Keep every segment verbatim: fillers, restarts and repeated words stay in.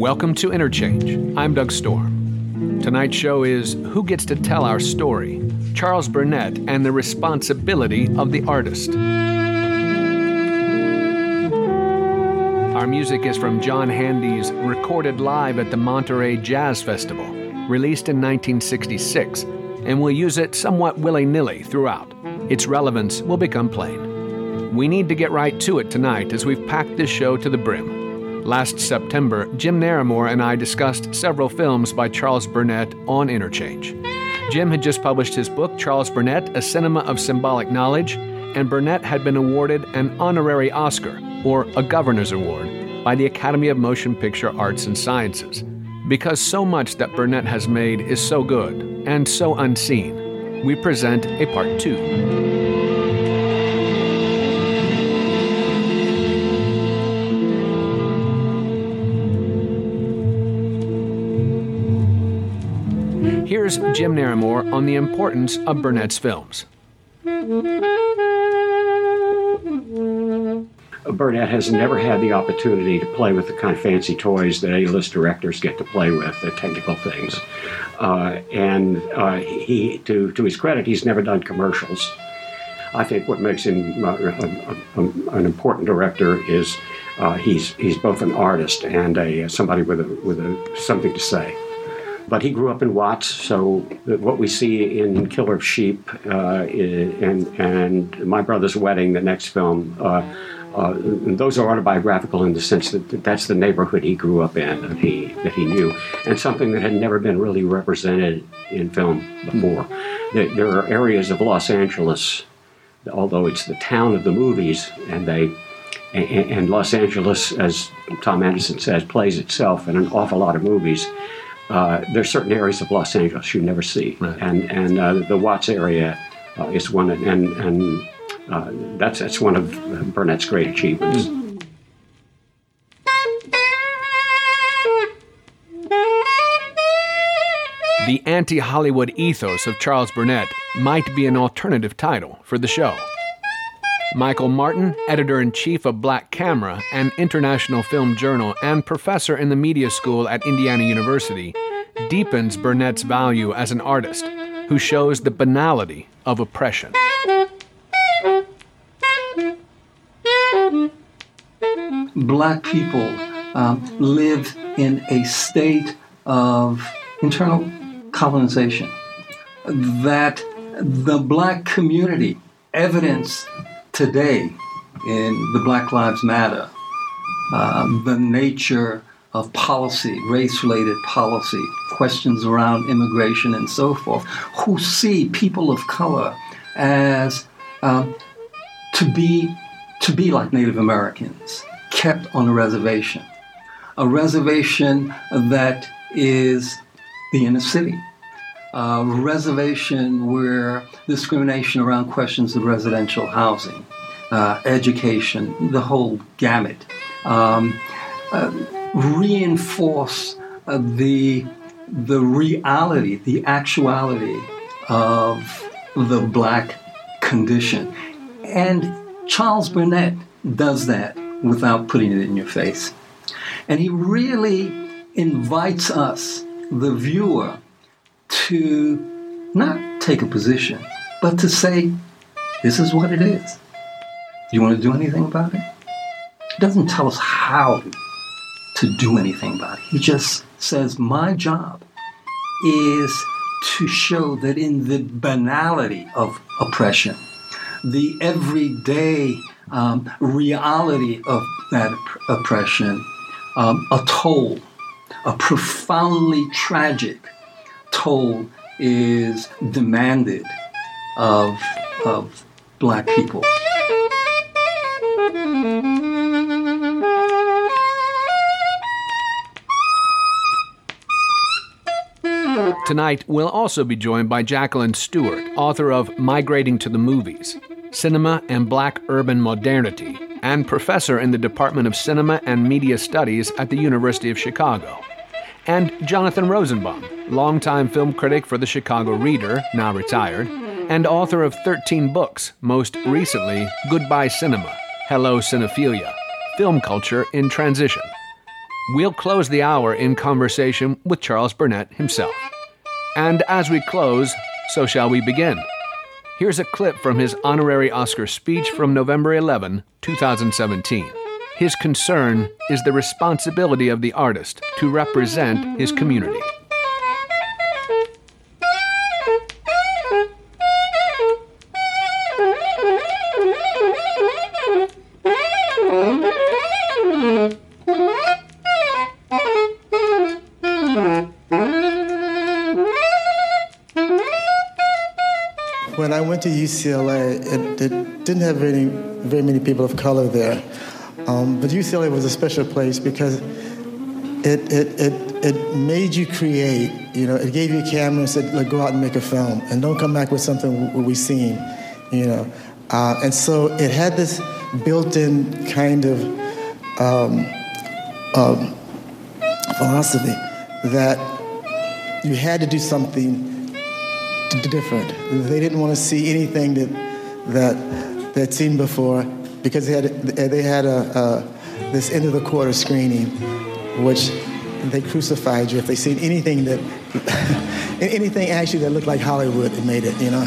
Welcome to Interchange. I'm Doug Storm. Tonight's show is Who Gets to Tell Our Story? Charles Burnett and the Responsibility of the Artist. Our music is from John Handy's Recorded Live at the Monterey Jazz Festival, released in nineteen sixty-six, and we'll use it somewhat willy-nilly throughout. Its relevance will become plain. We need to get right to it tonight as we've packed this show to the brim. Last September, Jim Naremore and I discussed several films by Charles Burnett on Interchange. Jim had just published his book, Charles Burnett, A Cinema of Symbolic Knowledge, and Burnett had been awarded an honorary Oscar, or a Governor's Award, by the Academy of Motion Picture Arts and Sciences. Because so much that Burnett has made is so good and so unseen, we present a part two. Here's Jim Naremore on the importance of Burnett's films. Burnett has never had the opportunity to play with the kind of fancy toys that A-list directors get to play with, the technical things. Uh, and uh, he, to, to his credit, he's never done commercials. I think what makes him uh, a, a, a, an important director is uh, he's he's both an artist and a somebody with a with a, something to say. But he grew up in Watts, so what we see in Killer of Sheep uh, and, and My Brother's Wedding, the next film, uh, Uh, those are autobiographical in the sense that that's the neighborhood he grew up in, that he that he knew, and something that had never been really represented in film before. Mm-hmm. There are areas of Los Angeles, although it's the town of the movies, and they and, and Los Angeles, as Tom Anderson says, plays itself in an awful lot of movies. Uh, there are certain areas of Los Angeles you never see, right. and and uh, the Watts area uh, is one, and and. Uh, that's that's one of Burnett's great achievements. The anti-Hollywood ethos of Charles Burnett might be an alternative title for the show. Michael Martin, editor-in-chief of Black Camera, an international film journal, and professor in the media school at Indiana University, deepens Burnett's value as an artist who shows the banality of oppression. Black people um, live in a state of internal colonization. That the black community, evidenced today in the Black Lives Matter, uh, the nature of policy, race-related policy, questions around immigration and so forth, who see people of color as uh, to be to be like Native Americans, kept on a reservation, a reservation that is the inner city, a reservation where discrimination around questions of residential housing, uh, education, the whole gamut, um, uh, reinforce uh, the, the reality, the actuality of the black condition. And Charles Burnett does that without putting it in your face. And he really invites us, the viewer, to not take a position, but to say, this is what it is. Do you want to do anything about it? He doesn't tell us how to do anything about it. He just says, my job is to show that in the banality of oppression, the everyday Um, reality of that op- oppression, um, a toll, a profoundly tragic toll is demanded of, of black people. Tonight, we'll also be joined by Jacqueline Stewart, author of Migrating to the Movies, Cinema and Black Urban Modernity, and professor in the Department of Cinema and Media Studies at the University of Chicago. And Jonathan Rosenbaum, longtime film critic for the Chicago Reader, now retired, and author of thirteen books, most recently Goodbye Cinema, Hello Cinephilia, Film Culture in Transition. we'll close the hour in conversation with Charles Burnett himself. And as we close, so shall we begin. Here's a clip from his honorary Oscar speech from November eleventh, twenty seventeen. His concern is the responsibility of the artist to represent his community. When I went to U C L A, it, it didn't have very, very many people of color there. Um, but U C L A was a special place because it, it it it made you create. You know, it gave you a camera and said, "Look, go out and make a film, and don't come back with something we've seen." You know, uh, and so it had this built-in kind of um, um, philosophy that you had to do something d- different. They didn't want to see anything that that they'd seen before. Because they had they had a, a this end of the quarter screening, which they crucified you if they seen anything that anything actually that looked like Hollywood that made it, you know.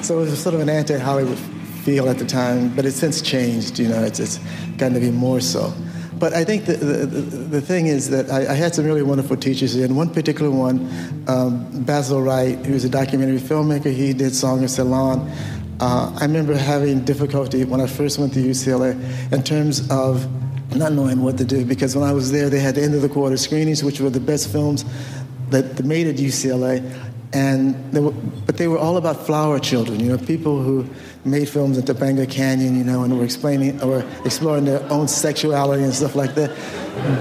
So it was sort of an anti-Hollywood feel at the time, but it's since changed, you know. It's it's gotten to be more so. But I think the the, the thing is that I, I had some really wonderful teachers, and one particular one, um, Basil Wright, who's a documentary filmmaker. He did Song of Ceylon. Uh, I remember having difficulty when I first went to U C L A in terms of not knowing what to do, because when I was there, they had the end of the quarter screenings, which were the best films that made at U C L A, and they were, but they were all about flower children, you know, people who made films in Topanga Canyon, you know, and were explaining or exploring their own sexuality and stuff like that.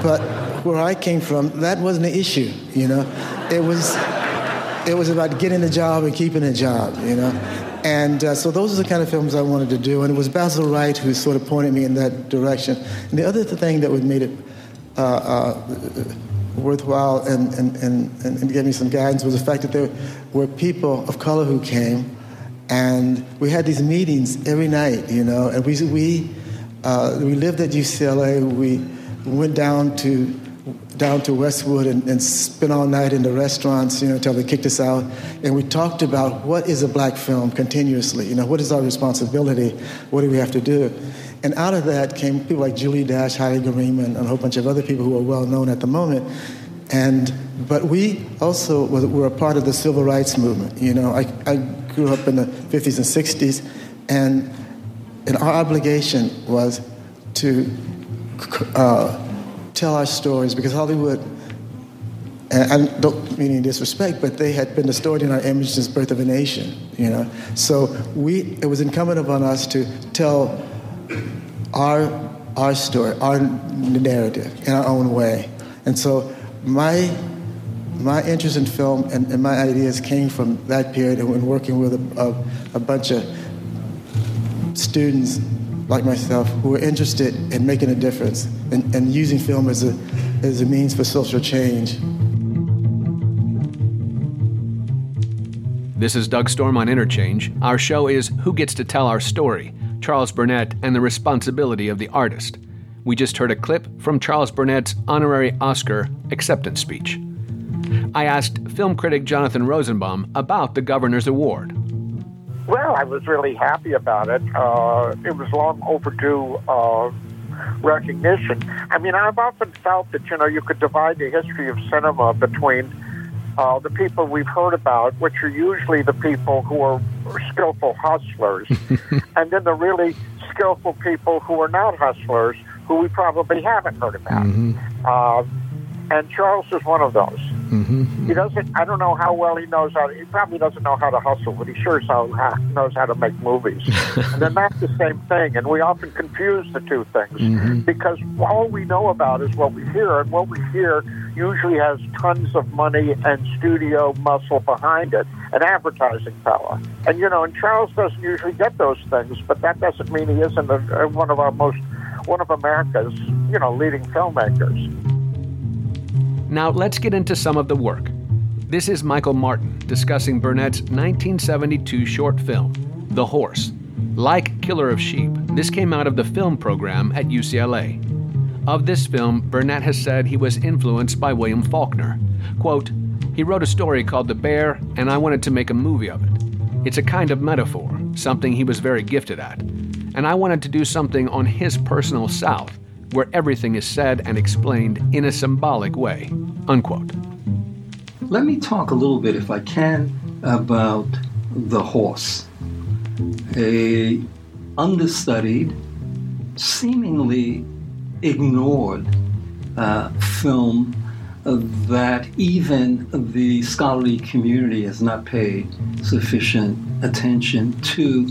But where I came from, that wasn't an issue, you know. It was, it was about getting a job and keeping a job, you know. And uh, so those are the kind of films I wanted to do. And it was Basil Wright who sort of pointed me in that direction. And the other thing that would made it uh, uh, worthwhile and, and, and, and gave me some guidance was the fact that there were people of color who came. And we had these meetings every night, you know. And we we uh, we lived at U C L A. We went down to down to Westwood and, and spent all night in the restaurants, you know, until they kicked us out. And we talked about what is a black film continuously, you know, what is our responsibility, what do we have to do? And out of that came people like Julie Dash, Heidi Gareem, and a whole bunch of other people who are well known at the moment. And but we also were a part of the civil rights movement. You know, I, I grew up in the fifties and sixties, and, and our obligation was to uh, tell our stories, because Hollywood, and I don't mean any disrespect, but they had been distorting our image since Birth of a Nation, you know. So we, it was incumbent upon us to tell our our story, our narrative in our own way. And so my my interest in film and, and my ideas came from that period, and when working with a, a, a bunch of students like myself, who were interested in making a difference and, and using film as a as a means for social change. This is Doug Storm on Interchange. Our show is Who Gets to Tell Our Story? Charles Burnett and the Responsibility of the Artist. We just heard a clip from Charles Burnett's honorary Oscar acceptance speech. I asked film critic Jonathan Rosenbaum about the Governor's Award. Well, I was really happy about it. Uh, it was long overdue uh, recognition. I mean, I've often felt that, you know, you could divide the history of cinema between uh, the people we've heard about, which are usually the people who are skillful hustlers, and then the really skillful people who are not hustlers, who we probably haven't heard about. Mm-hmm. Uh, and Charles is one of those. Mm-hmm. He doesn't, I don't know how well he knows how, to, he probably doesn't know how to hustle, but he sure knows how to make movies. And they're not the same thing, and we often confuse the two things, mm-hmm. because all we know about is what we hear, and what we hear usually has tons of money and studio muscle behind it, and advertising power. And, you know, and Charles doesn't usually get those things, but that doesn't mean he isn't a, a, one of our most, one of America's, you know, leading filmmakers. Now let's get into some of the work. This is Michael Martin discussing Burnett's nineteen seventy-two short film, The Horse. Like Killer of Sheep, this came out of the film program at U C L A. Of this film, Burnett has said he was influenced by William Faulkner. Quote, "He wrote a story called The Bear, and I wanted to make a movie of it. It's a kind of metaphor, something he was very gifted at. And I wanted to do something on his personal South, where everything is said and explained in a symbolic way," unquote. Let me talk a little bit, if I can, about The Horse, a understudied, seemingly ignored uh, film that even the scholarly community has not paid sufficient attention to,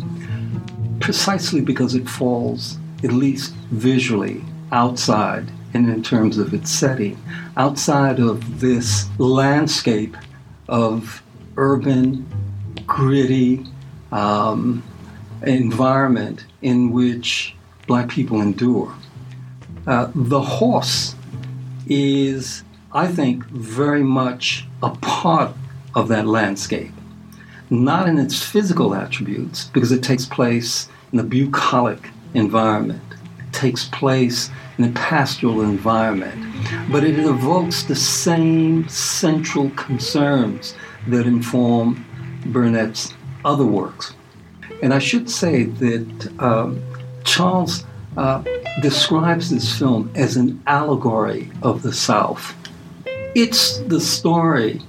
precisely because it falls, at least visually, outside, and in terms of its setting, outside of this landscape of urban, gritty um, environment in which Black people endure. Uh, the Horse is, I think, very much a part of that landscape, not in its physical attributes, because it takes place in a bucolic environment, it takes place in a pastoral environment, but it evokes the same central concerns that inform Burnett's other works. And I should say that um, Charles uh, describes this film as an allegory of the South. It's the story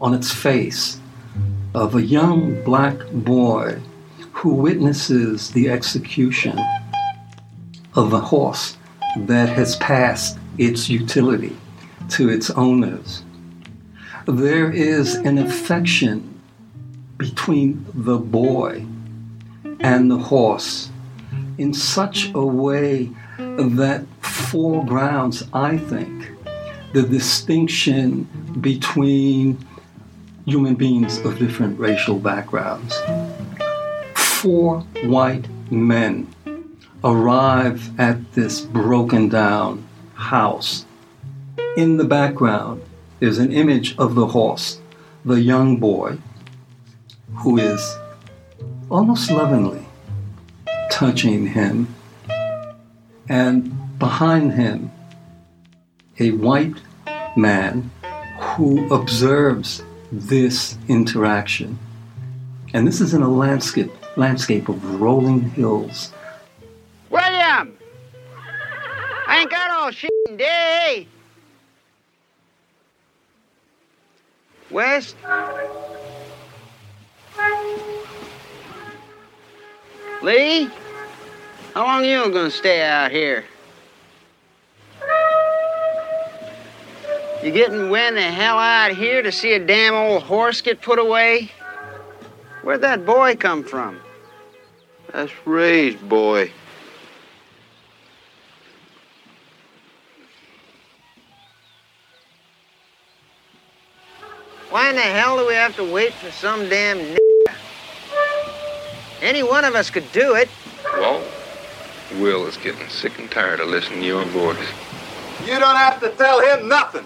on its face of a young Black boy who witnesses the execution of a horse that has passed its utility to its owners. There is an affection between the boy and the horse in such a way that foregrounds, I think, the distinction between human beings of different racial backgrounds. Four white men arrive at this broken down house. In the background is an image of the horse, the young boy, who is almost lovingly touching him, and behind him, a white man who observes this interaction. And this is in a landscape, landscape of rolling hills. William! I ain't got all shit day! West? Lee? How long you gonna stay out here? You getting wind the hell out here to see a damn old horse get put away? Where'd that boy come from? That's Ray's boy. Why in the hell do we have to wait for some damn n***a? Any one of us could do it. Well, Will is getting sick and tired of listening to your voice. You don't have to tell him nothing.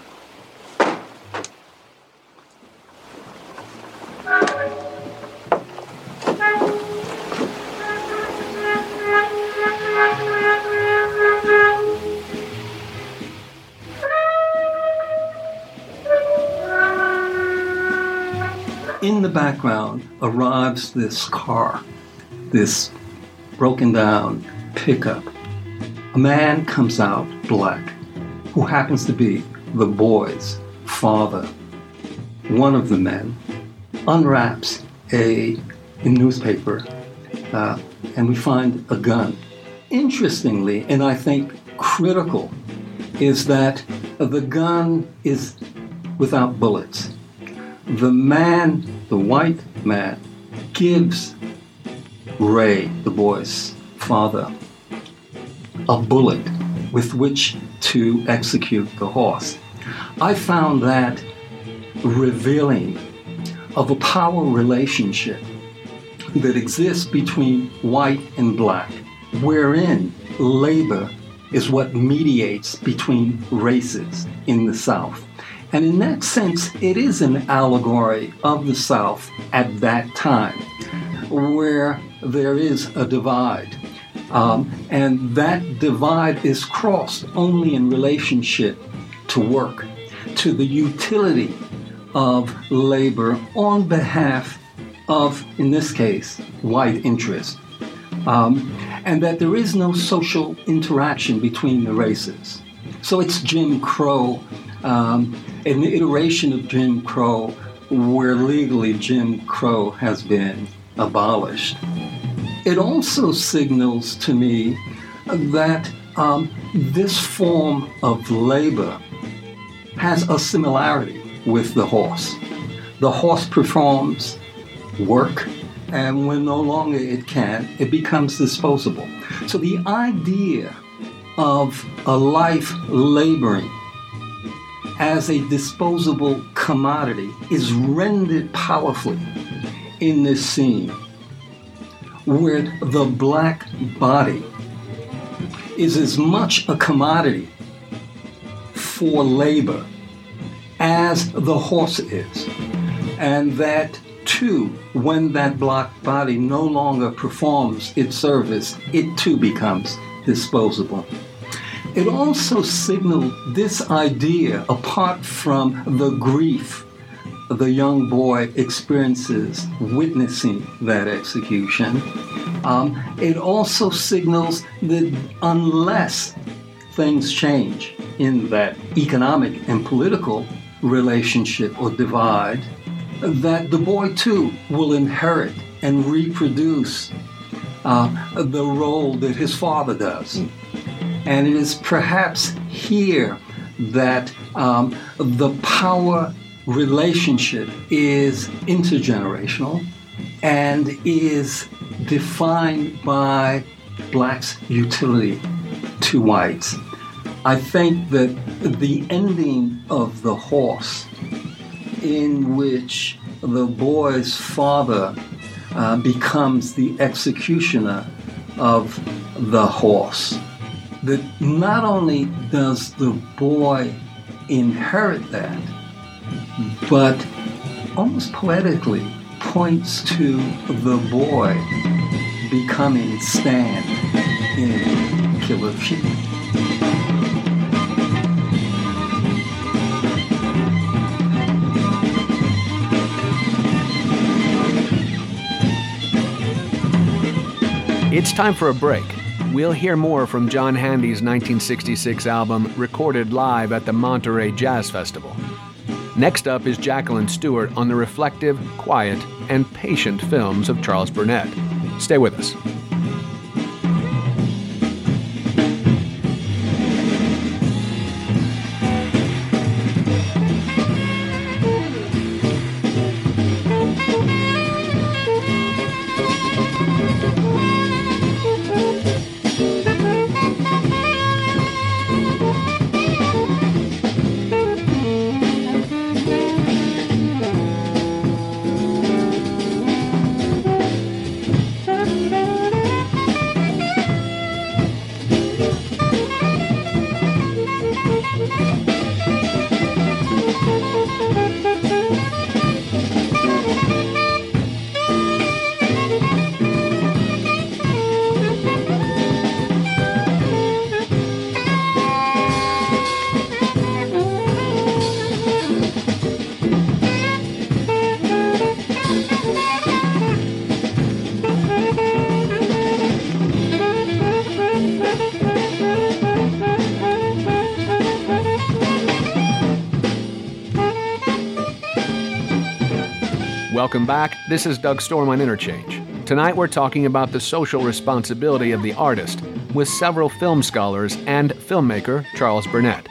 In the background arrives this car, this broken down pickup. A man comes out, Black, who happens to be the boy's father. One of the men unwraps a, a newspaper uh, and we find a gun. Interestingly, and I think critical, is that the gun is without bullets. The man, the white man, gives Ray, the boy's father, a bullet with which to execute the horse. I found that revealing of a power relationship that exists between white and Black, wherein labor is what mediates between races in the South. And in that sense, it is an allegory of the South at that time, where there is a divide. Um, and that divide is crossed only in relationship to work, to the utility of labor on behalf of, in this case, white interests. Um, and that there is no social interaction between the races. So it's Jim Crow, um, an iteration of Jim Crow, where legally Jim Crow has been abolished. It also signals to me that um, this form of labor has a similarity with the horse. The horse performs work, and when no longer it can, it becomes disposable. So the idea of a life laboring as a disposable commodity is rendered powerfully in this scene, where the black body is as much a commodity for labor as the horse is, and that too, when that black body no longer performs its service, it too becomes disposable. It also signaled this idea, apart from the grief the young boy experiences witnessing that execution, um, it also signals that unless things change in that economic and political relationship or divide, that the boy too will inherit and reproduce uh, the role that his father does. And it is perhaps here that um, the power relationship is intergenerational and is defined by blacks' utility to whites. I think that the ending of The Horse, in which the boy's father uh, becomes the executioner of the horse, that not only does the boy inherit that, but almost poetically points to the boy becoming Stan in Killer of Sheep. It's time for a break. We'll hear more from John Handy's nineteen sixty-six album, recorded live at the Monterey Jazz Festival. Next up is Jacqueline Stewart on the reflective, quiet, and patient films of Charles Burnett. Stay with us. Welcome back. This is Doug Storm on Interchange. Tonight we're talking about the social responsibility of the artist with several film scholars and filmmaker Charles Burnett.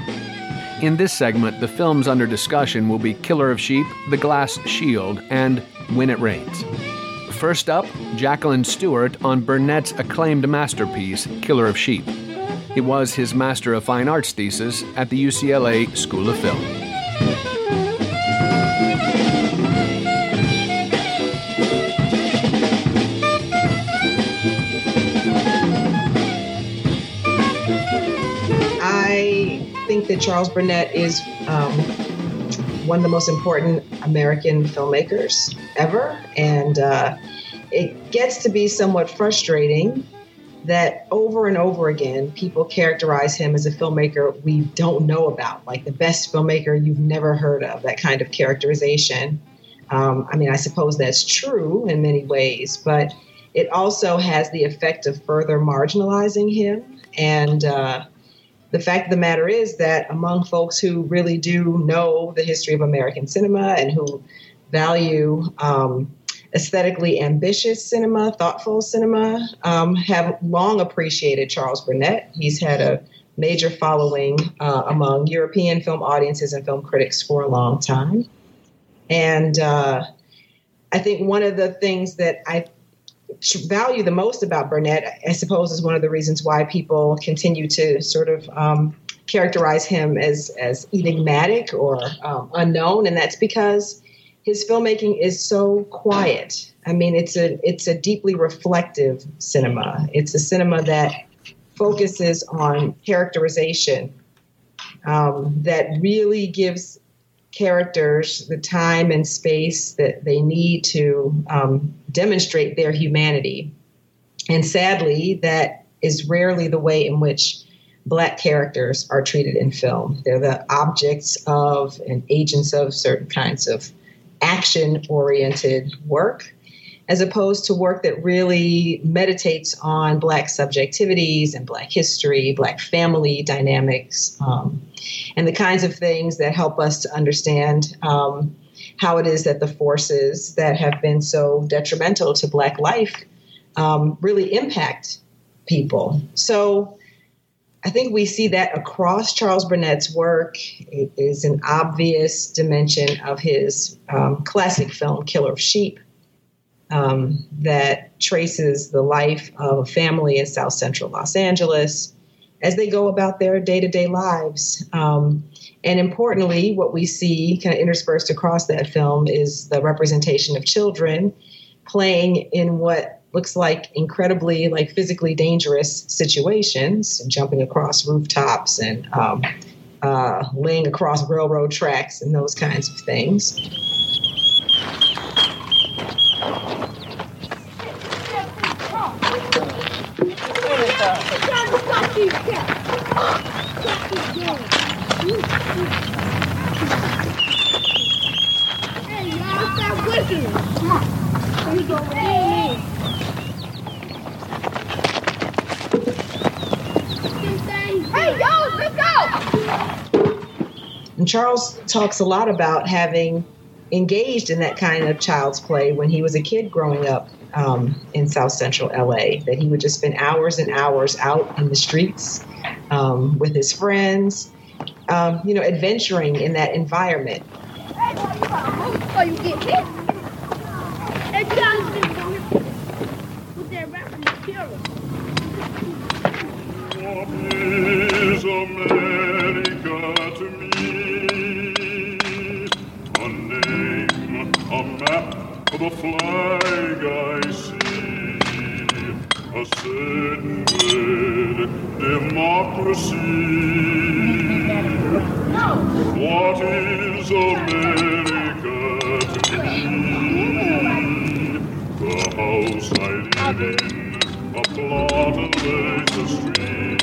In this segment, the films under discussion will be Killer of Sheep, The Glass Shield, and When It Rains. First up, Jacqueline Stewart on Burnett's acclaimed masterpiece, Killer of Sheep. It was his Master of Fine Arts thesis at the U C L A School of Film. That Charles Burnett is um, one of the most important American filmmakers ever, and uh, it gets to be somewhat frustrating that over and over again, people characterize him as a filmmaker we don't know about, like the best filmmaker you've never heard of, that kind of characterization. Um, I mean, I suppose that's true in many ways, but it also has the effect of further marginalizing him. And uh, the fact of the matter is that among folks who really do know the history of American cinema and who value um, aesthetically ambitious cinema, thoughtful cinema, um, have long appreciated Charles Burnett. He's had a major following uh, among European film audiences and film critics for a long time. And uh, I think one of the things that I value the most about Burnett, I suppose, is one of the reasons why people continue to sort of um, characterize him as, as enigmatic or um, unknown. And that's because his filmmaking is so quiet. I mean, it's a it's a deeply reflective cinema. It's a cinema that focuses on characterization, um, that really gives characters the time and space that they need to um, demonstrate their humanity. And sadly, that is rarely the way in which Black characters are treated in film. They're the objects of and agents of certain kinds of action-oriented work, as opposed to work that really meditates on Black subjectivities and Black history, Black family dynamics, um, and the kinds of things that help us to understand um, how it is that the forces that have been so detrimental to Black life um, really impact people. So I think we see that across Charles Burnett's work. It is an obvious dimension of his um, classic film, Killer of Sheep, um, that traces the life of a family in South Central Los Angeles as they go about their day-to-day lives. Um, and importantly, what we see kind of interspersed across that film is the representation of children playing in what looks like incredibly, like physically dangerous situations, and jumping across rooftops and um, uh, laying across railroad tracks and those kinds of things. Hey, y'all, stop whistling. Come on. Here you go. Hey. Hey, y'all, let's go! And Charles talks a lot about having engaged in that kind of child's play when he was a kid growing up um, in South Central L A, that he would just spend hours and hours out in the streets um, with his friends, um, you know, adventuring in that environment. Hey, boy, you gotta move before you get hit. Hey, Jonathan, don't hit me. Put that rap on the killer. Is America to me a name, a map of a flag I see, a sacred democracy? What is America to me? The house I live in, a plot of the street,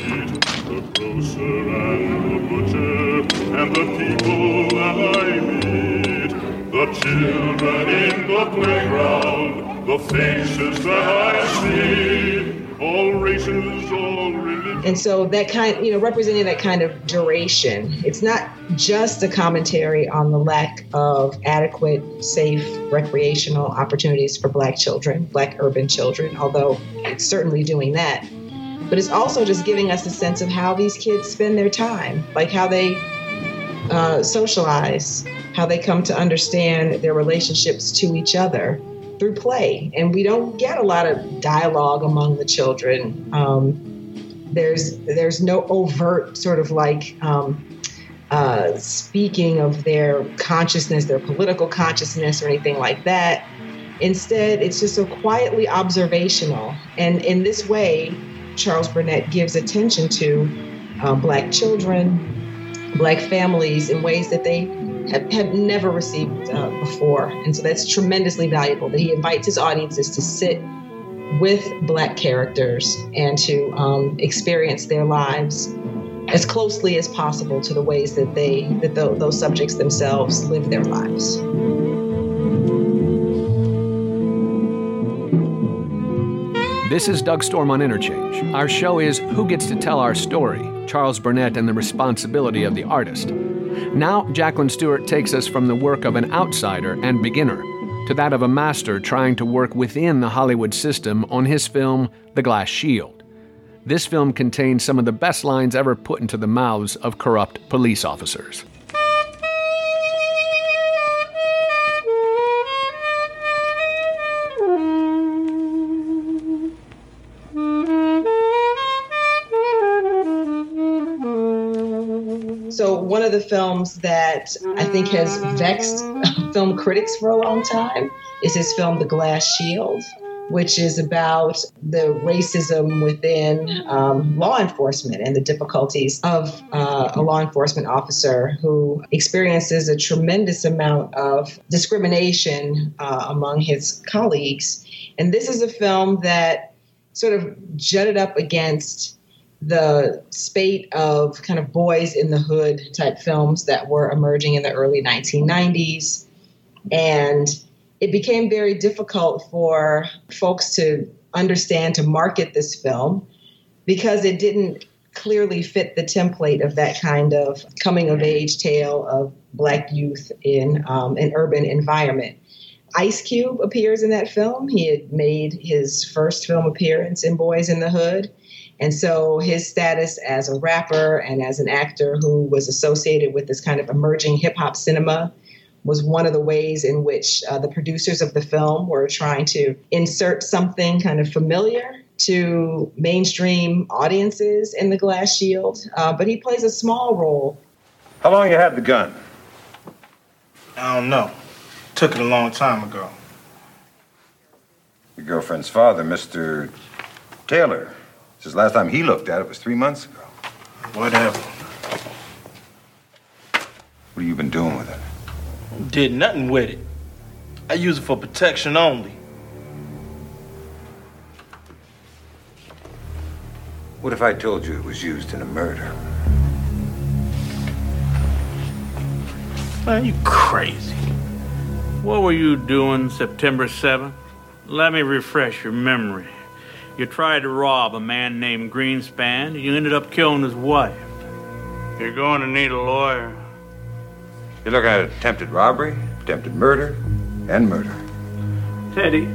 the grocer and the butcher, and the people that I meet, the children in the playground, the faces that I see, all races, all religions. And so that kind, you know, representing that kind of duration, it's not just a commentary on the lack of adequate, safe, recreational opportunities for Black children, Black urban children, although it's certainly doing that. But it's also just giving us a sense of how these kids spend their time, like how they uh, socialize, how they come to understand their relationships to each other through play. And we don't get a lot of dialogue among the children. Um, there's there's no overt sort of like um, uh, speaking of their consciousness, their political consciousness or anything like that. Instead, it's just so quietly observational. And in this way, Charles Burnett gives attention to uh, Black children, Black families in ways that they have, have never received uh, before. And so that's tremendously valuable, that he invites his audiences to sit with Black characters and to um, experience their lives as closely as possible to the ways that they, that th- those subjects themselves live their lives. This is Doug Storm on Interchange. Our show is Who Gets to Tell Our Story? Charles Burnett and the Responsibility of the Artist. Now, Jacqueline Stewart takes us from the work of an outsider and beginner to that of a master trying to work within the Hollywood system on his film, The Glass Shield. This film contains some of the best lines ever put into the mouths of corrupt police officers. So one of the films that I think has vexed film critics for a long time is his film, The Glass Shield, which is about the racism within um, law enforcement and the difficulties of uh, a law enforcement officer who experiences a tremendous amount of discrimination uh, among his colleagues. And this is a film that sort of jutted up against the spate of kind of Boys in the Hood type films that were emerging in the early nineteen nineties. And it became very difficult for folks to understand, to market this film, because it didn't clearly fit the template of that kind of coming of age tale of Black youth in um, an urban environment. Ice Cube appears in that film. He had made his first film appearance in Boys in the Hood. And so his status as a rapper and as an actor who was associated with this kind of emerging hip-hop cinema was one of the ways in which uh, the producers of the film were trying to insert something kind of familiar to mainstream audiences in The Glass Shield. Uh, but he plays a small role. How long you had the gun? I don't know. Took it a long time ago. Your girlfriend's father, Mister Taylor. Since last time he looked at it was three months ago. Whatever. What have you been doing with it? Did nothing with it. I use it for protection only. What if I told you it was used in a murder? Man, you crazy. What were you doing September seventh? Let me refresh your memory. You tried to rob a man named Greenspan, and you ended up killing his wife. You're going to need a lawyer. You're looking at attempted robbery, attempted murder, and murder. Teddy,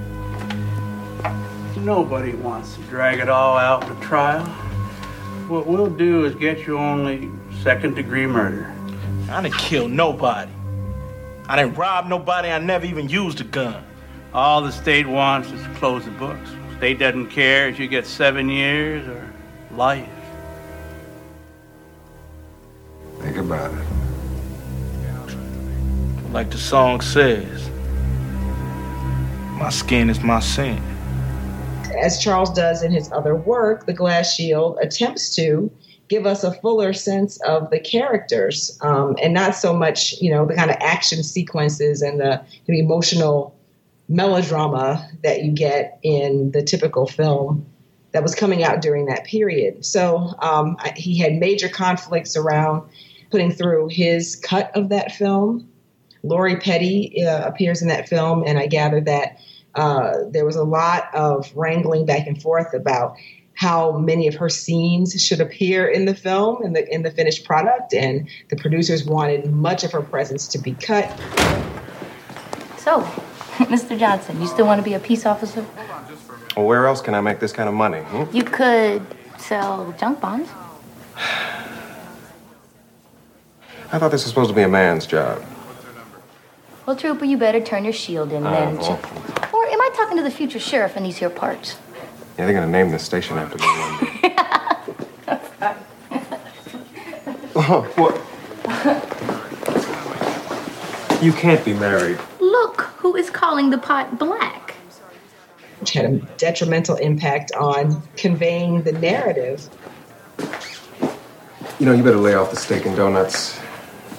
nobody wants to drag it all out to trial. What we'll do is get you only second-degree murder. I didn't kill nobody. I didn't rob nobody. I never even used a gun. All the state wants is to close the books. They doesn't care if you get seven years or life. Think about it. Like the song says, my skin is my sin. As Charles does in his other work, The Glass Shield attempts to give us a fuller sense of the characters um, and not so much, you know, the kind of action sequences and the, the emotional melodrama that you get in the typical film that was coming out during that period. So um, I, he had major conflicts around putting through his cut of that film. Lori Petty uh, appears in that film, and I gather that uh, there was a lot of wrangling back and forth about how many of her scenes should appear in the film, in the, in the finished product, and the producers wanted much of her presence to be cut. So... Mister Johnson, you still want to be a peace officer? Well, where else can I make this kind of money? Hmm? You could sell junk bonds. I thought this was supposed to be a man's job. Well, Trooper, you better turn your shield in uh, then. Well. Or am I talking to the future sheriff in these here parts? Yeah, they're going to name this station after me one day. Oh, what? You can't be married. Look who is calling the pot black. Which had a detrimental impact on conveying the narrative. You know, you better lay off the steak and donuts,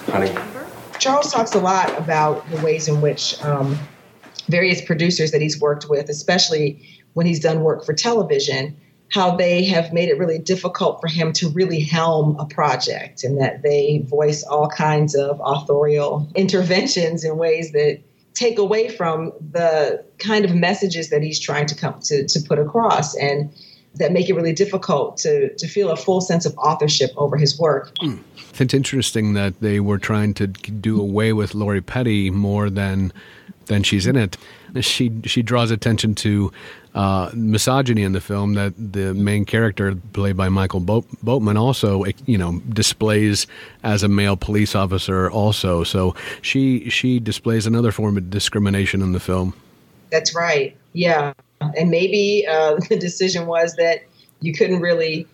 honey. Charles talks a lot about the ways in which um, various producers that he's worked with, especially when he's done work for television, how they have made it really difficult for him to really helm a project, and that they voice all kinds of authorial interventions in ways that take away from the kind of messages that he's trying to come to, to put across, and that make it really difficult to, to feel a full sense of authorship over his work. Mm. It's interesting that they were trying to do away with Lori Petty more than than she's in it. She she draws attention to uh, misogyny in the film, that the main character, played by Michael Bo- Boatman, also you know displays as a male police officer also. So she she displays another form of discrimination in the film. That's right. Yeah. And maybe uh, the decision was that you couldn't really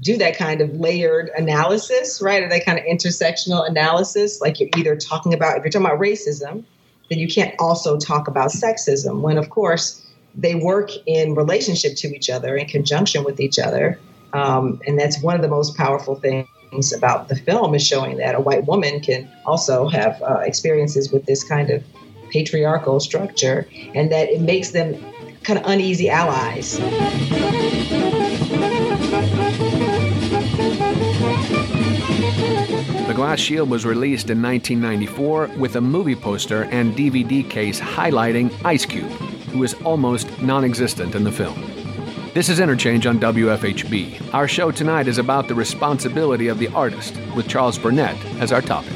do that kind of layered analysis, right? Or that kind of intersectional analysis. Like you're either talking about, if you're talking about racism, then you can't also talk about sexism, when of course they work in relationship to each other, in conjunction with each other. Um, and that's one of the most powerful things about the film, is showing that a white woman can also have uh, experiences with this kind of patriarchal structure, and that it makes them kind of uneasy allies. The Glass Shield was released in nineteen ninety-four with a movie poster and D V D case highlighting Ice Cube, who is almost non-existent in the film. This is Interchange on W F H B. Our show tonight is about the responsibility of the artist, with Charles Burnett as our topic.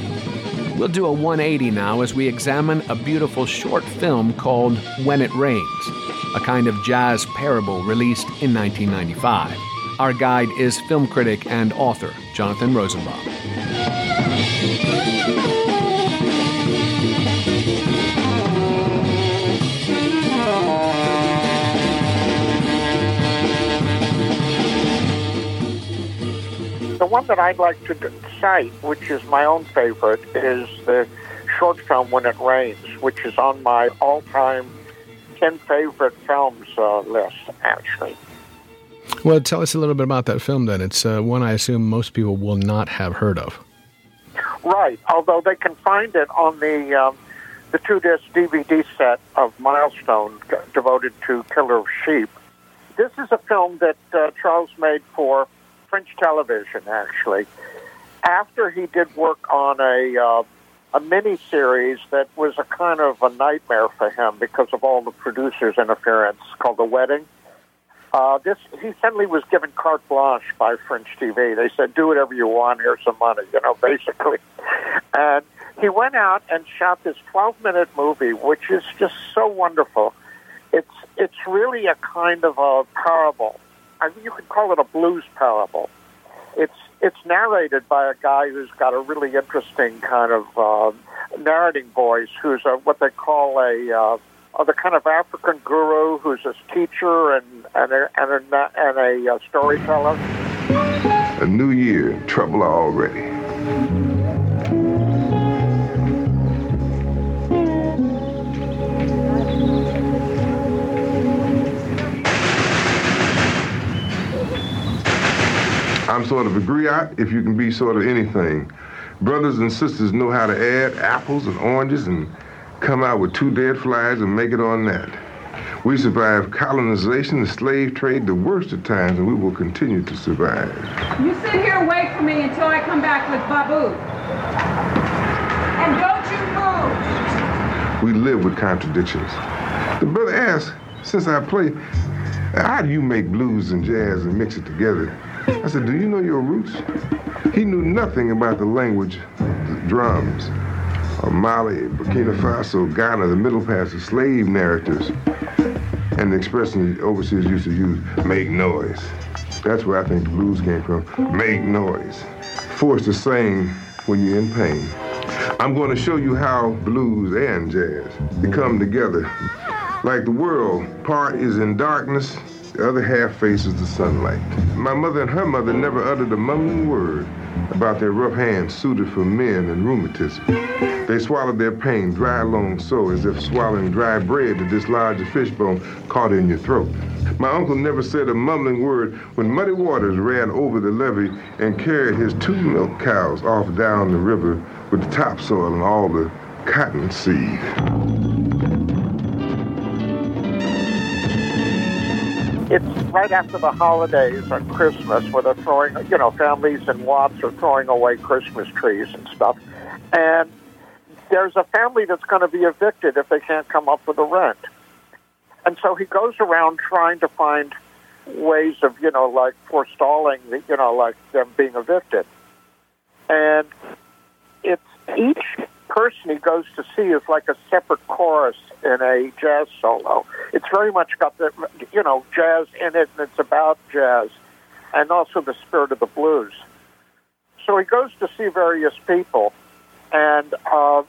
We'll do a one eighty now as we examine a beautiful short film called When It Rains, a kind of jazz parable released in nineteen ninety-five. Our guide is film critic and author Jonathan Rosenbaum. The one that I'd like to cite, which is my own favorite, is the short film When It Rains, which is on my all-time ten favorite films uh, list, actually. Well, tell us a little bit about that film, then. It's uh, one I assume most people will not have heard of. Right, although they can find it on the um, the two-disc D V D set of Milestone g- devoted to Killer of Sheep. This is a film that uh, Charles made for French television, actually, after he did work on a... Uh, a mini-series that was a kind of a nightmare for him because of all the producers' interference, called The Wedding. Uh, this He suddenly was given carte blanche by French T V. They said, do whatever you want, here's some money, you know, basically. And he went out and shot this twelve-minute movie, which is just so wonderful. It's, it's really a kind of a parable. I mean, you could call it a blues parable. It's It's narrated by a guy who's got a really interesting kind of uh, narrating voice, who's a, what they call a uh, the kind of African guru who's a teacher and, and, a, and, a, and a, a storyteller. A new year, trouble already. I'm sort of a griot, if you can be sort of anything. Brothers and sisters know how to add apples and oranges and come out with two dead flies and make it on that. We survived colonization, the slave trade, the worst of times, and we will continue to survive. You sit here and wait for me until I come back with Babu. And don't you move. We live with contradictions. The brother asked, since I play, how do you make blues and jazz and mix it together? I said, do you know your roots? He knew nothing about the language, the drums, Mali, Burkina Faso, Ghana, the Middle Passage, slave narratives, and the expression the overseers used to use, make noise. That's where I think the blues came from, make noise. Forced to sing when you're in pain. I'm going to show you how blues and jazz they come together. Like the world, part is in darkness, the other half faces the sunlight. My mother and her mother never uttered a mumbling word about their rough hands suited for men and rheumatism. They swallowed their pain dry along so, as if swallowing dry bread to dislodge a fishbone caught in your throat. My uncle never said a mumbling word when muddy waters ran over the levee and carried his two milk cows off down the river with the topsoil and all the cotton seed. it's right after the holidays on Christmas where they're throwing, you know, families in lots are throwing away Christmas trees and stuff. And there's a family that's going to be evicted if they can't come up with the rent. And so he goes around trying to find ways of, you know, like forestalling, the, you know, like them being evicted. And it's each person he goes to see is like a separate chorus in a jazz solo. It's very much got the, you know, jazz in it, and it's about jazz, and also the spirit of the blues. So he goes to see various people, and uh,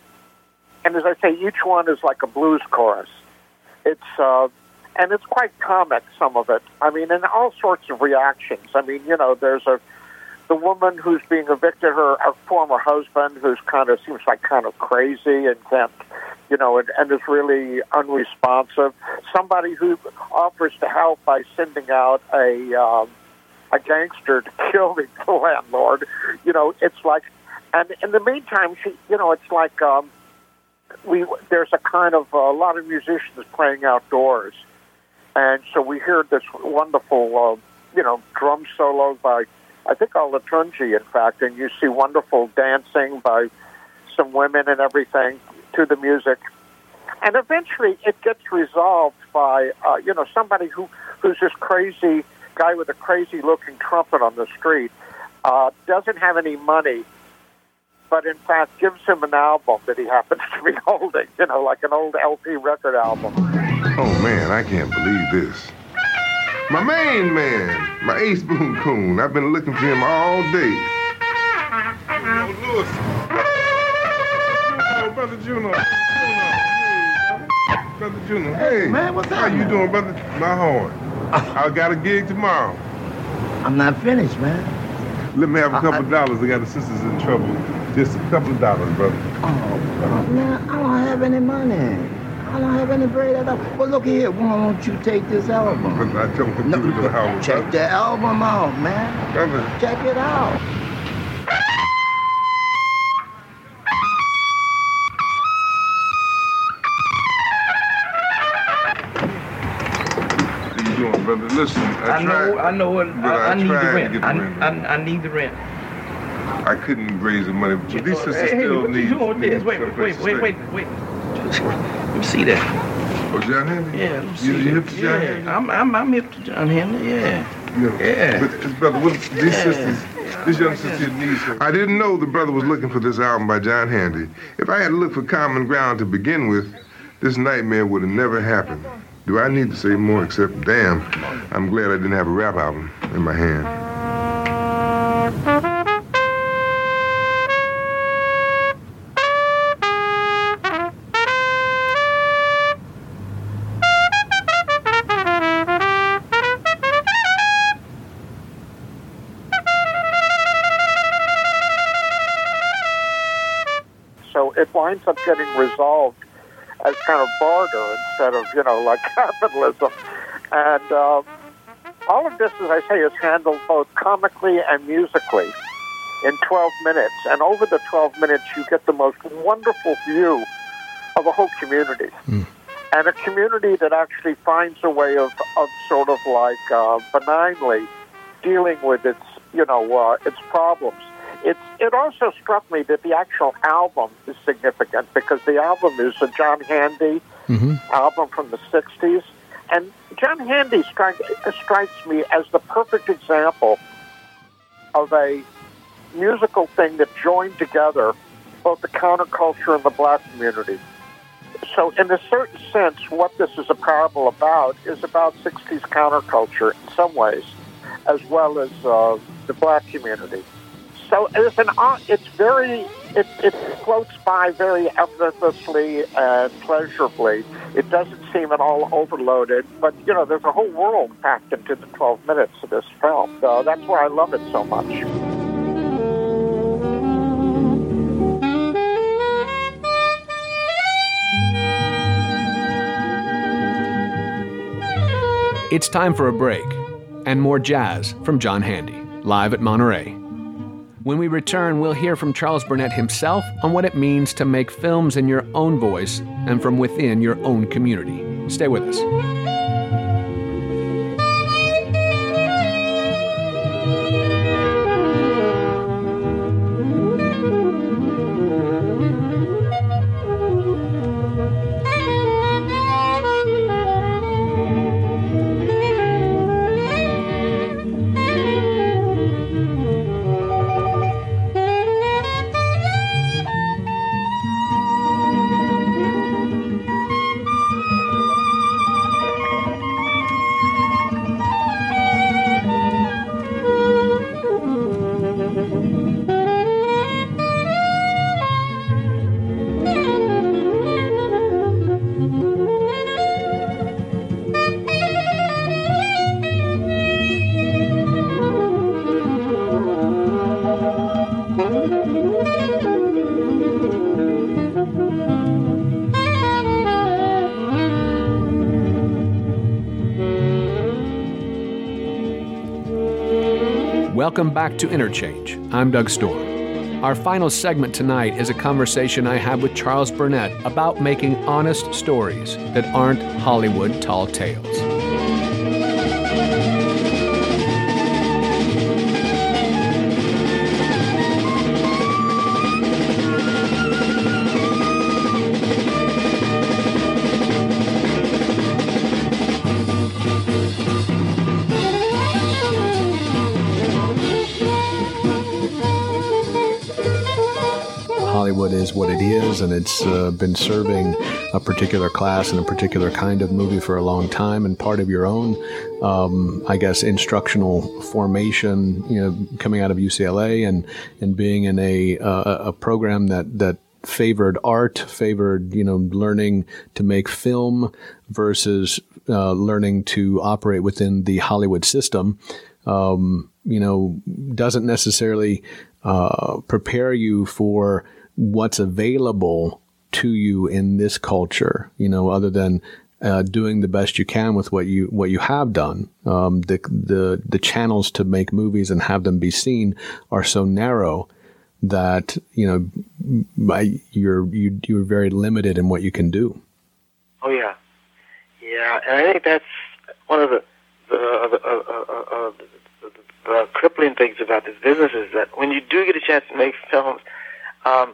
and as I say, each one is like a blues chorus. It's uh, and it's quite comic, some of it. I mean, and all sorts of reactions. I mean, you know, there's a the woman who's being evicted, her, her former husband, who's kind of seems like kind of crazy and can't, you know, and, and is really unresponsive. Somebody who offers to help by sending out a um, a gangster to kill the landlord. You know, it's like, and in the meantime, she, you know, it's like um, we there's a kind of a lot of musicians playing outdoors, and so we hear this wonderful, uh, you know, drum solo by, I think, all the Tunji, in fact, and you see wonderful dancing by some women and everything to the music. And eventually it gets resolved by, uh, you know, somebody who, who's this crazy guy with a crazy-looking trumpet on the street, uh, doesn't have any money, but in fact gives him an album that he happens to be holding, you know, like an old L P record album. Oh, man, I can't believe this. My main man, my ace boon coon. I've been looking for him all day. Yo, Louis. Yo, Brother Juno. Brother Juno. Hey, man, what's up? How you doing, brother? My horn. I got a gig tomorrow. I'm not finished, man. Let me have a couple I, I, of dollars. I got the sisters in trouble. Just a couple of dollars, brother. Oh, oh, man, I don't have any money. I don't have any bread at all. Well, look here, why don't you take this album? I told the no, to the house. Check the album out, man. Brother. Check it out. How you doing, brother? Listen, I, I tried, know, I know, it, I, I, I need the rent. The rent I, I, I need the rent. I couldn't raise the money, but these sisters hey, still hey, need. You need wait, wait, wait, wait, wait, wait, wait. Let me see that. Oh, John Handy? Yeah, let me see you, you hip to John Handy? Yeah, I'm, I'm, I'm hip to John Handy, yeah. Yeah. yeah. But, brother, what, these yeah. sisters, yeah. this young sister needs her. I didn't know the brother was looking for this album by John Handy. If I had looked for Common Ground to begin with, this nightmare would have never happened. Do I need to say more except, damn, I'm glad I didn't have a rap album in my hand. It winds up getting resolved as kind of barter instead of, you know, like capitalism. And uh, all of this, as I say, is handled both comically and musically in twelve minutes. And over the twelve minutes, you get the most wonderful view of a whole community. Mm. And a community that actually finds a way of, of sort of like uh, benignly dealing with its, you know, uh, its problems. It's, it also struck me that the actual album is significant because the album is a John Handy mm-hmm. album from the sixties. And John Handy strikes, strikes me as the perfect example of a musical thing that joined together both the counterculture and the black community. So in a certain sense, what this is a parable about is about sixties counterculture in some ways, as well as uh, the black community. So it's an it's very it, it floats by very effortlessly and pleasurably. It doesn't seem at all overloaded, but you know there's a whole world packed into the twelve minutes of this film. So that's why I love it so much. It's time for a break and more jazz from John Handy live at Monterey. When we return, we'll hear from Charles Burnett himself on what it means to make films in your own voice and from within your own community. Stay with us. Welcome back to Interchange. I'm Doug Storm. Our final segment tonight is a conversation I had with Charles Burnett about making honest stories that aren't Hollywood tall tales. Hollywood is what it is, and it's uh, been serving a particular class and a particular kind of movie for a long time, and part of your own, um, I guess, instructional formation, you know, coming out of U C L A and, and being in a, uh, a program that, that favored art, favored, you know, learning to make film versus uh, learning to operate within the Hollywood system, um, you know, doesn't necessarily uh, prepare you for what's available to you in this culture, you know, other than uh, doing the best you can with what you what you have done. Um, the the the channels to make movies and have them be seen are so narrow that, you know, by, you're you, you're very limited in what you can do. Oh yeah, yeah, and I think that's one of the the, uh, the, uh, uh, the, the crippling things about this business is that when you do get a chance to make films, um,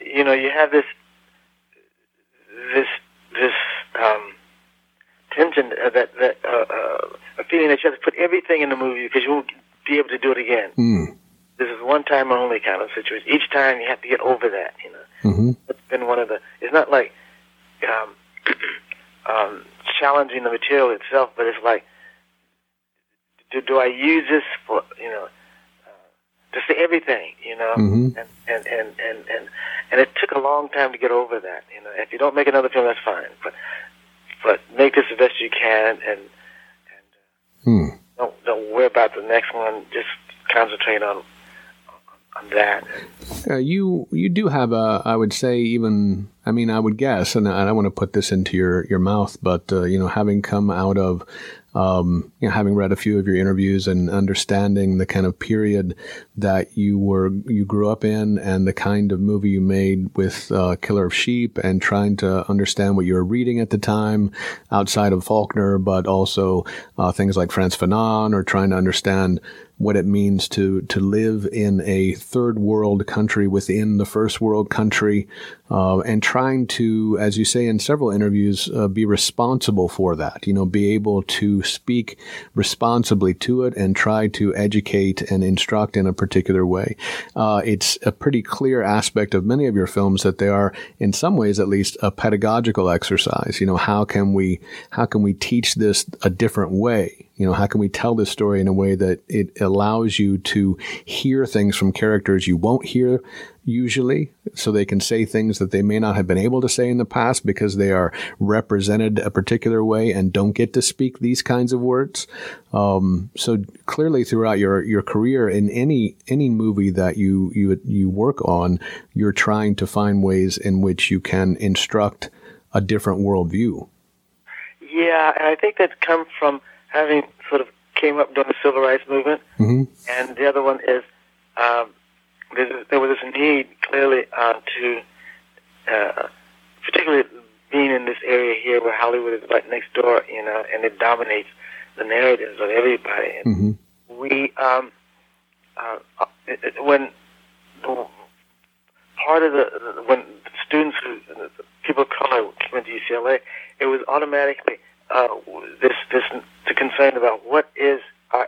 you know, you have this this this um, tension that that uh, uh, a feeling that you have to put everything in the movie because you won't be able to do it again. Mm. This is one time only kind of situation. Each time you have to get over that. You know, mm-hmm. That's been one of the. It's not like um, um, challenging the material itself, but it's like, do, do I use this for, you know, to say everything, you know, mm-hmm. and, and, and, and, and and it took a long time to get over that, you know. If you don't make another film, that's fine, but but make this the best you can, and and hmm. don't don't worry about the next one. Just concentrate on on that. Uh, you you do have a, I would say even, I mean, I would guess, and I don't want to put this into your your mouth, but uh, you know, having come out of. Um, you know, having read a few of your interviews and understanding the kind of period that you were, you grew up in, and the kind of movie you made with uh, Killer of Sheep, and trying to understand what you were reading at the time outside of Faulkner, but also uh, things like Frantz Fanon, or trying to understand what it means to, to live in a third world country within the first world country, uh, and trying to, as you say in several interviews, uh, be responsible for that, you know, be able to speak responsibly to it and try to educate and instruct in a particular way. Uh, it's a pretty clear aspect of many of your films that they are, in some ways at least, a pedagogical exercise. You know, how can we, how can we teach this a different way? You know, how can we tell this story in a way that it allows you to hear things from characters you won't hear usually, so they can say things that they may not have been able to say in the past because they are represented a particular way and don't get to speak these kinds of words. Um, so clearly throughout your, your career in any any movie that you, you, you work on, you're trying to find ways in which you can instruct a different worldview. Yeah, and I think that's come from having sort of came up during the civil rights movement, mm-hmm. and the other one is um, there, there was this need clearly uh, to, uh, particularly being in this area here where Hollywood is right next door, you know, and it dominates the narratives of everybody. And mm-hmm. we, um, uh, it, it, when part of the when students, who, people of color came to U C L A, it was automatically. Uh, this this the concern about what is our,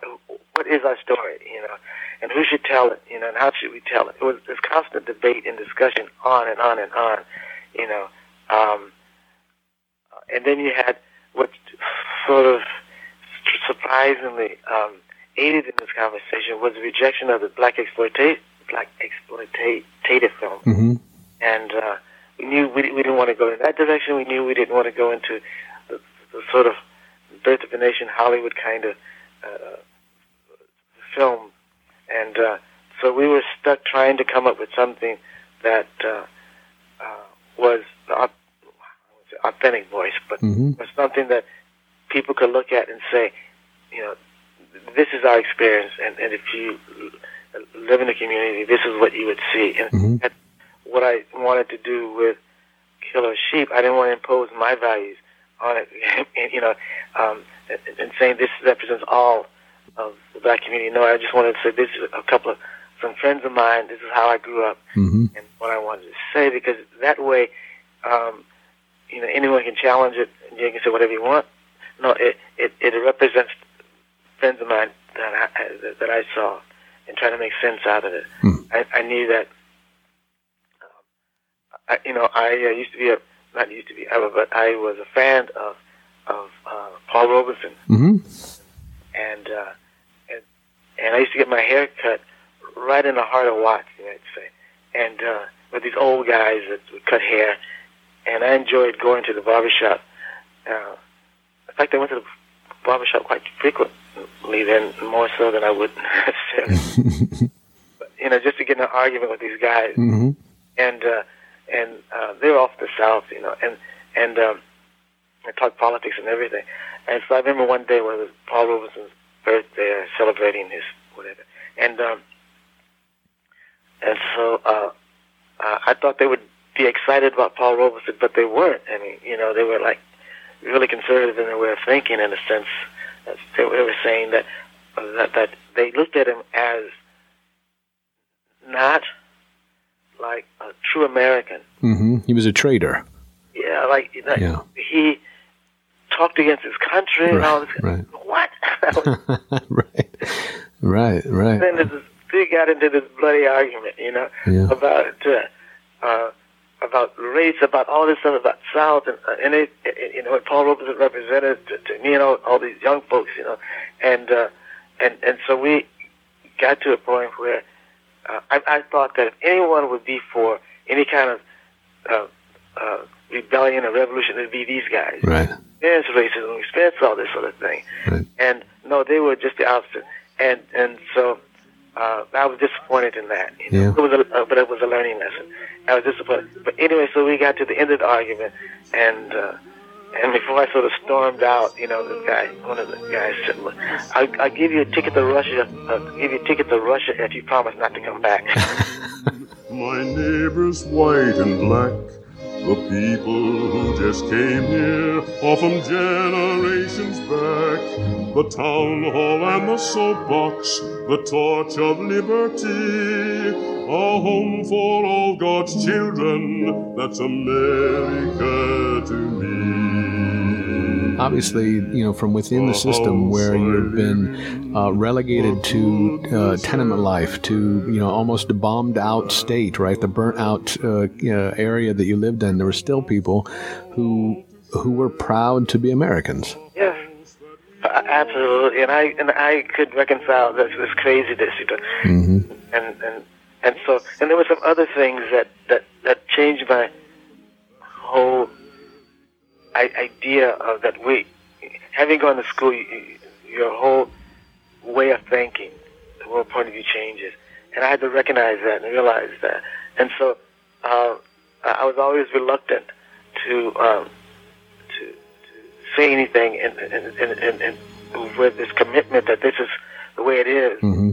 what is our story, you know, and who should tell it, you know, and how should we tell it. It was this constant debate and discussion on and on and on, you know, um, and then you had what sort of surprisingly um, aided in this conversation was the rejection of the black exploita- black exploitative film, mm-hmm. and uh, we knew we, we didn't want to go in that direction. We knew we didn't want to go into the sort of Birth of a Nation Hollywood kind of uh, film, and uh, So we were stuck trying to come up with something that uh, uh, was not authentic voice, but mm-hmm. was something that people could look at and say, you know, this is our experience, and, and if you live in a community, this is what you would see. And mm-hmm. that's what I wanted to do with Killer of Sheep. I didn't want to impose my values on it, and, you know, um, and, and saying this represents all of the black community. No, I just wanted to say this is a couple of some friends of mine. This is how I grew up, mm-hmm. and what I wanted to say, because that way, um, you know, anyone can challenge it, and you can say whatever you want. No, it it, it represents friends of mine that I, that I saw, and trying to make sense out of it. Mm. I, I knew that, um, I, you know, I uh, used to be a, not used to be ever, but I was a fan of of uh, Paul Robeson, mm-hmm. and, uh, and and I used to get my hair cut right in the heart of Watts, you might say, and uh, with these old guys that would cut hair, and I enjoyed going to the barbershop. Uh, in fact, I went to the barbershop quite frequently then, more so than I would necessarily. But, you know, just to get in an argument with these guys, mm-hmm. and uh, and uh, they were off the South, you know, and and um, I talked politics and everything. And so I remember one day when it was Paul Robeson's birthday, or celebrating his whatever, and um, and so uh, uh, I thought they would be excited about Paul Robeson, but they weren't. I mean, you know, they were like really conservative in their way of thinking, in a sense. They were saying that, that that they looked at him as not like a true American. Mm-hmm. He was a traitor. Yeah, like you know, yeah. he talked against his country right, and all this. Right. What? right, right, right. And then they got into this bloody argument, you know, yeah. about uh, uh, about race, about all this stuff, about South, and, uh, and it, it, you know, and Paul Robeson represented to, to me and all, all these young folks, you know, and uh, and and so we got to a point where uh, I, I thought that if anyone would be for any kind of uh, uh, rebellion or revolution, it'd be these guys. Right. There's racism, we experience all this sort of thing, right. and no, they were just the opposite, and and so. Uh, I was disappointed in that, you know? yeah. It was a, uh, but it was a learning lesson. I was disappointed. But anyway, so we got to the end of the argument, and uh, and before I sort of stormed out, you know, the guy, one of the guys said, "Look, I'll, I'll give you a ticket to Russia. I'll give you a ticket to Russia if you promise not to come back." My neighbors, white and black, the people who just came here are from generations back. The town hall and the soapbox, the torch of liberty, a home for all God's children, that's America to me. Obviously, you know, from within the system where you've been uh, relegated to uh, tenement life, to, you know, almost a bombed-out state, right? The burnt-out uh, you know, area that you lived in, there were still people who who were proud to be Americans. Yes, absolutely, and I and I could reconcile this, this craziness, you know, mm-hmm. and and and so and there were some other things that that, that changed my whole idea of that we, having gone to school, you, your whole way of thinking, the world point of view changes. And I had to recognize that and realize that. And so uh, I was always reluctant to um, to, to say anything and, and, and, and, and with this commitment that this is the way it is. Mm-hmm.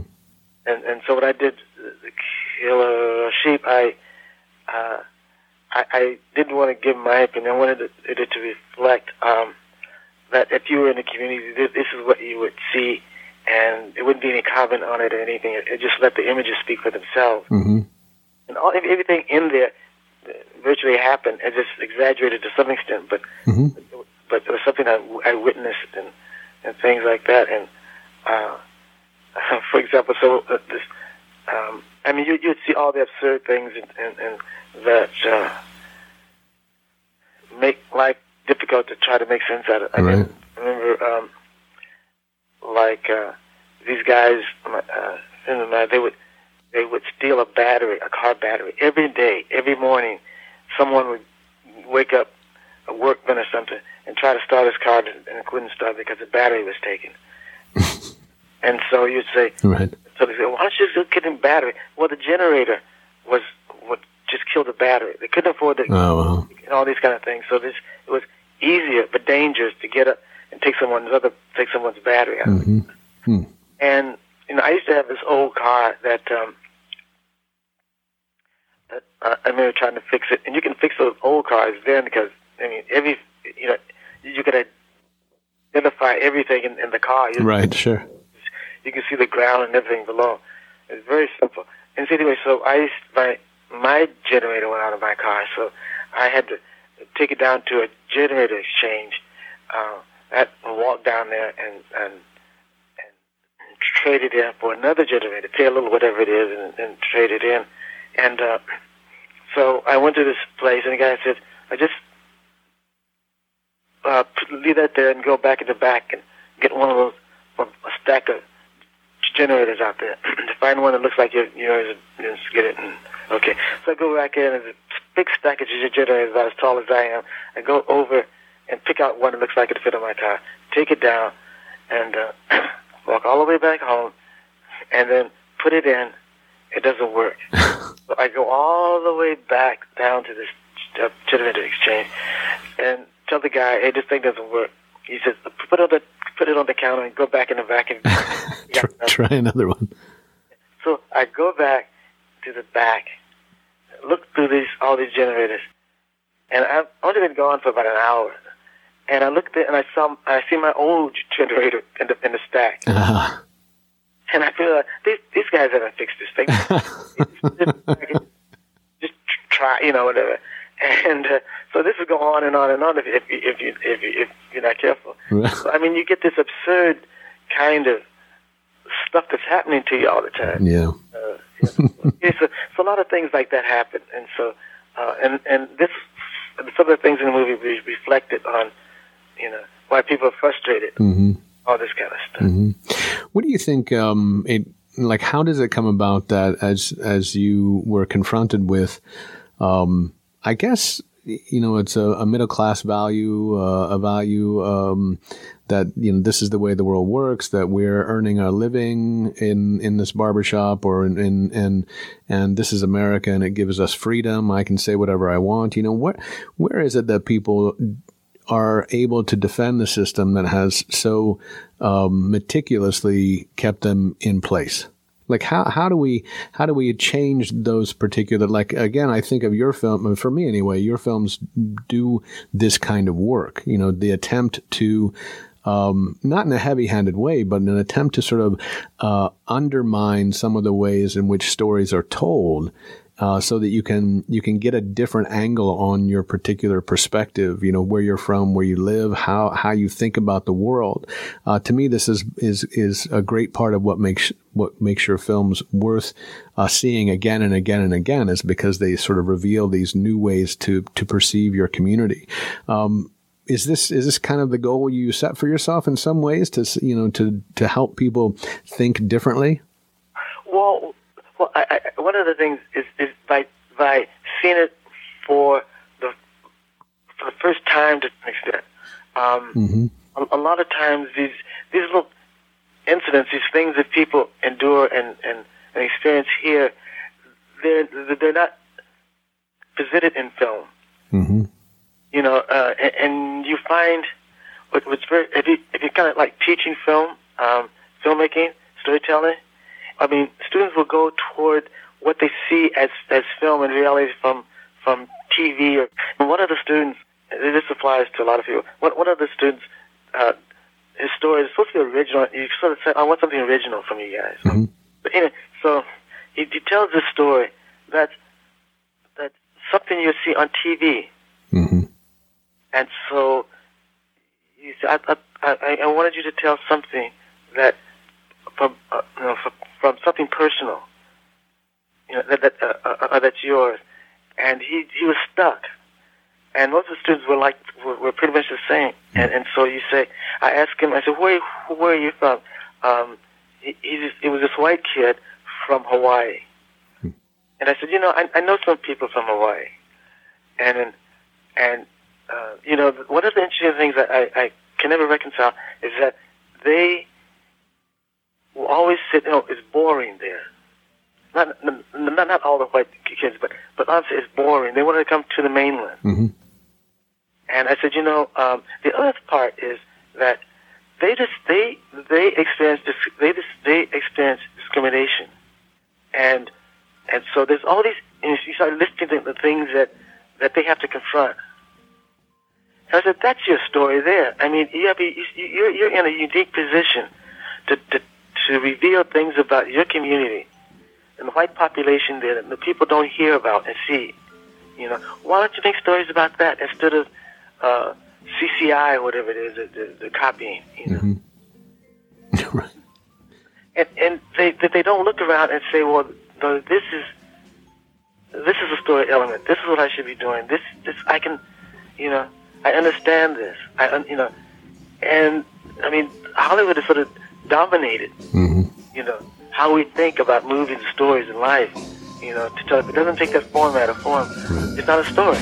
And, and so what I did, the Killer of Sheep, I... Uh, I, I didn't want to give my opinion. I wanted it, it to reflect um, that if you were in the community, this, this is what you would see, and it wouldn't be any comment on it or anything. It, it just let the images speak for themselves. Mm-hmm. And all everything in there virtually happened. It just exaggerated to some extent, but mm-hmm. but it was something I, I witnessed and, and things like that. And uh, for example, so uh, this. Um, I mean, you, you'd see all the absurd things and, and, and that uh, make life difficult to try to make sense out of. I right. remember, um, like uh, these guys, uh, they would they would steal a battery, a car battery, every day, every morning. Someone would wake up, a workman or something, and try to start his car, and it couldn't start because the battery was taken. And so you'd say, right. So they say, why don't you just get him battery? Well, the generator was would just kill the battery. They couldn't afford the oh, wow. and all these kind of things. So this it was easier but dangerous to get up and take someone's other take someone's battery out. Mm-hmm. Hmm. And you know, I used to have this old car that um, that uh, I remember trying to fix it. And you can fix those old cars then because I mean every you know you could identify everything in, in the car. You right. Know, sure. You can see the ground and everything below. It's very simple. And so anyway, so I used, my my generator went out of my car, so I had to take it down to a generator exchange. Uh, I walked down there and, and and trade it in for another generator, pay a little whatever it is, and, and trade it in. And uh, so I went to this place, and the guy said, "I just uh, leave that there and go back in the back and get one of those from a stack of." generators out there. To find one that looks like yours, you know, just get it. And, okay. So I go back in, and there's a big stack of generators about as tall as I am. I go over and pick out one that looks like it fit on my car, take it down, and uh, walk all the way back home, and then put it in. It doesn't work. So I go all the way back down to this uh, generator exchange and tell the guy, hey, this thing doesn't work. He says, put it on the, put it on the counter and go back in the vacuum. Try, try another one. So I go back to the back, look through these all these generators, and I've only been gone for about an hour. And I looked there, and I saw, I see my old generator in the in the stack. Uh-huh. And I feel like these these guys haven't fixed this thing. Just try, you know, whatever. And uh, so this would go on and on and on if if if, you, if, you, if you're not careful. So, I mean, you get this absurd kind of stuff that's happening to you all the time. Yeah. Uh, it's, a, it's a lot of things like that happen, and so uh, and and this some of the things in the movie re- reflected on, you know, why people are frustrated, mm-hmm. all this kind of stuff. Mm-hmm. What do you think? Um, it like how does it come about that as as you were confronted with? Um, I guess, you know, it's a, a middle-class value, uh, a value um, that, you know, this is the way the world works, that we're earning our living in, in this barbershop or in, in, in, and this is America and it gives us freedom. I can say whatever I want. You know, what, where is it that people are able to defend the system that has so um, meticulously kept them in place? Like how, how do we how do we change those particular, like, again, I think of your film, for me anyway, your films do this kind of work, you know, the attempt to um, not in a heavy-handed way, but in an attempt to sort of uh, undermine some of the ways in which stories are told. Uh, so that you can you can get a different angle on your particular perspective, you know, where you're from, where you live, how how you think about the world. Uh, to me, this is is is a great part of what makes what makes your films worth uh, seeing again and again and again, is because they sort of reveal these new ways to to perceive your community. Um, is this is this kind of the goal you set for yourself in some ways to you know to to help people think differently? Well. Well, I, I, one of the things is, is by by seeing it for the for the first time to an extent. Um, mm-hmm. a, a lot of times these these little incidents, these things that people endure and, and, and experience here, they're they're not presented in film. Mm-hmm. You know, uh, and, and you find what's very if you if you kind of like teaching film, um, filmmaking, storytelling. I mean, students will go toward what they see as, as film and reality from from T V. Or, and one of the students, and this applies to a lot of people, one, one of the students, uh, his story is supposed to be original. You sort of said, I want something original from you guys. Mm-hmm. But anyway, so he, he tells this story that, that's something you see on T V. Mm-hmm. And so he said, I, I, I wanted you to tell something that, from, uh, you know, from from something personal, you know, that, that uh, uh, that's yours, and he he was stuck, and most of the students were like were, were pretty much the same, and and so you say, I asked him, I said, where where are you from? Um, he, he just, it was this white kid from Hawaii, and I said, you know, I, I know some people from Hawaii, and and uh, you know, one of the interesting things that I, I can never reconcile is that they will always say, you know, it's boring there. Not not, not all the white kids, but, but us, it's boring. They wanted to come to the mainland. Mm-hmm. And I said, you know, um, the other part is that they just they they experience they just, they experience discrimination, and and so there's all these. And you start listing the things that, that they have to confront. And I said, that's your story there. I mean, you have to, you're you're in a unique position to, to to reveal things about your community and the white population there that the people don't hear about and see. You know, why don't you make stories about that instead of uh, C C I or whatever it is, the, the, the copying? You know, mm-hmm. Right. And and they they don't look around and say, well, this is. This is a story element. This is what I should be doing. This, this, I can, you know, I understand this. I, you know, and I mean, Hollywood has sort of dominated, mm-hmm. you know, how we think about movies and stories in life. You know, to tell, if it doesn't take that form out of form, it's not a story.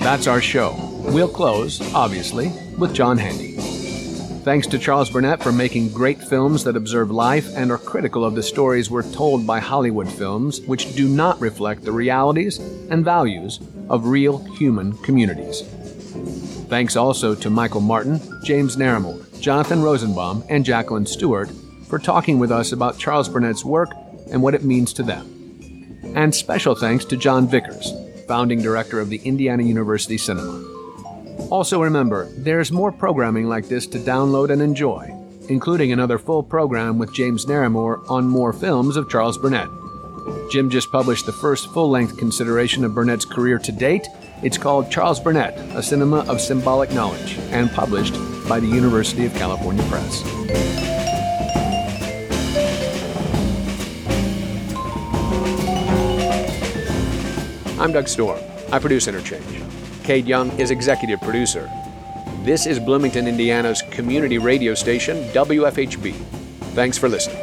That's our show. We'll close, obviously, with John Handy. Thanks to Charles Burnett for making great films that observe life and are critical of the stories we're told by Hollywood films, which do not reflect the realities and values of real human communities. Thanks also to Michael Martin, James Naremore, Jonathan Rosenbaum, and Jacqueline Stewart for talking with us about Charles Burnett's work and what it means to them. And special thanks to John Vickers, founding director of the Indiana University Cinema. Also remember, there's more programming like this to download and enjoy, including another full program with James Naremore on more films of Charles Burnett. Jim just published the first full-length consideration of Burnett's career to date. It's called Charles Burnett, A Cinema of Symbolic Knowledge, and published by the University of California Press. I'm Doug Storm. I produce Interchange. Cade Young is executive producer. This is Bloomington, Indiana's community radio station, W F H B. Thanks for listening.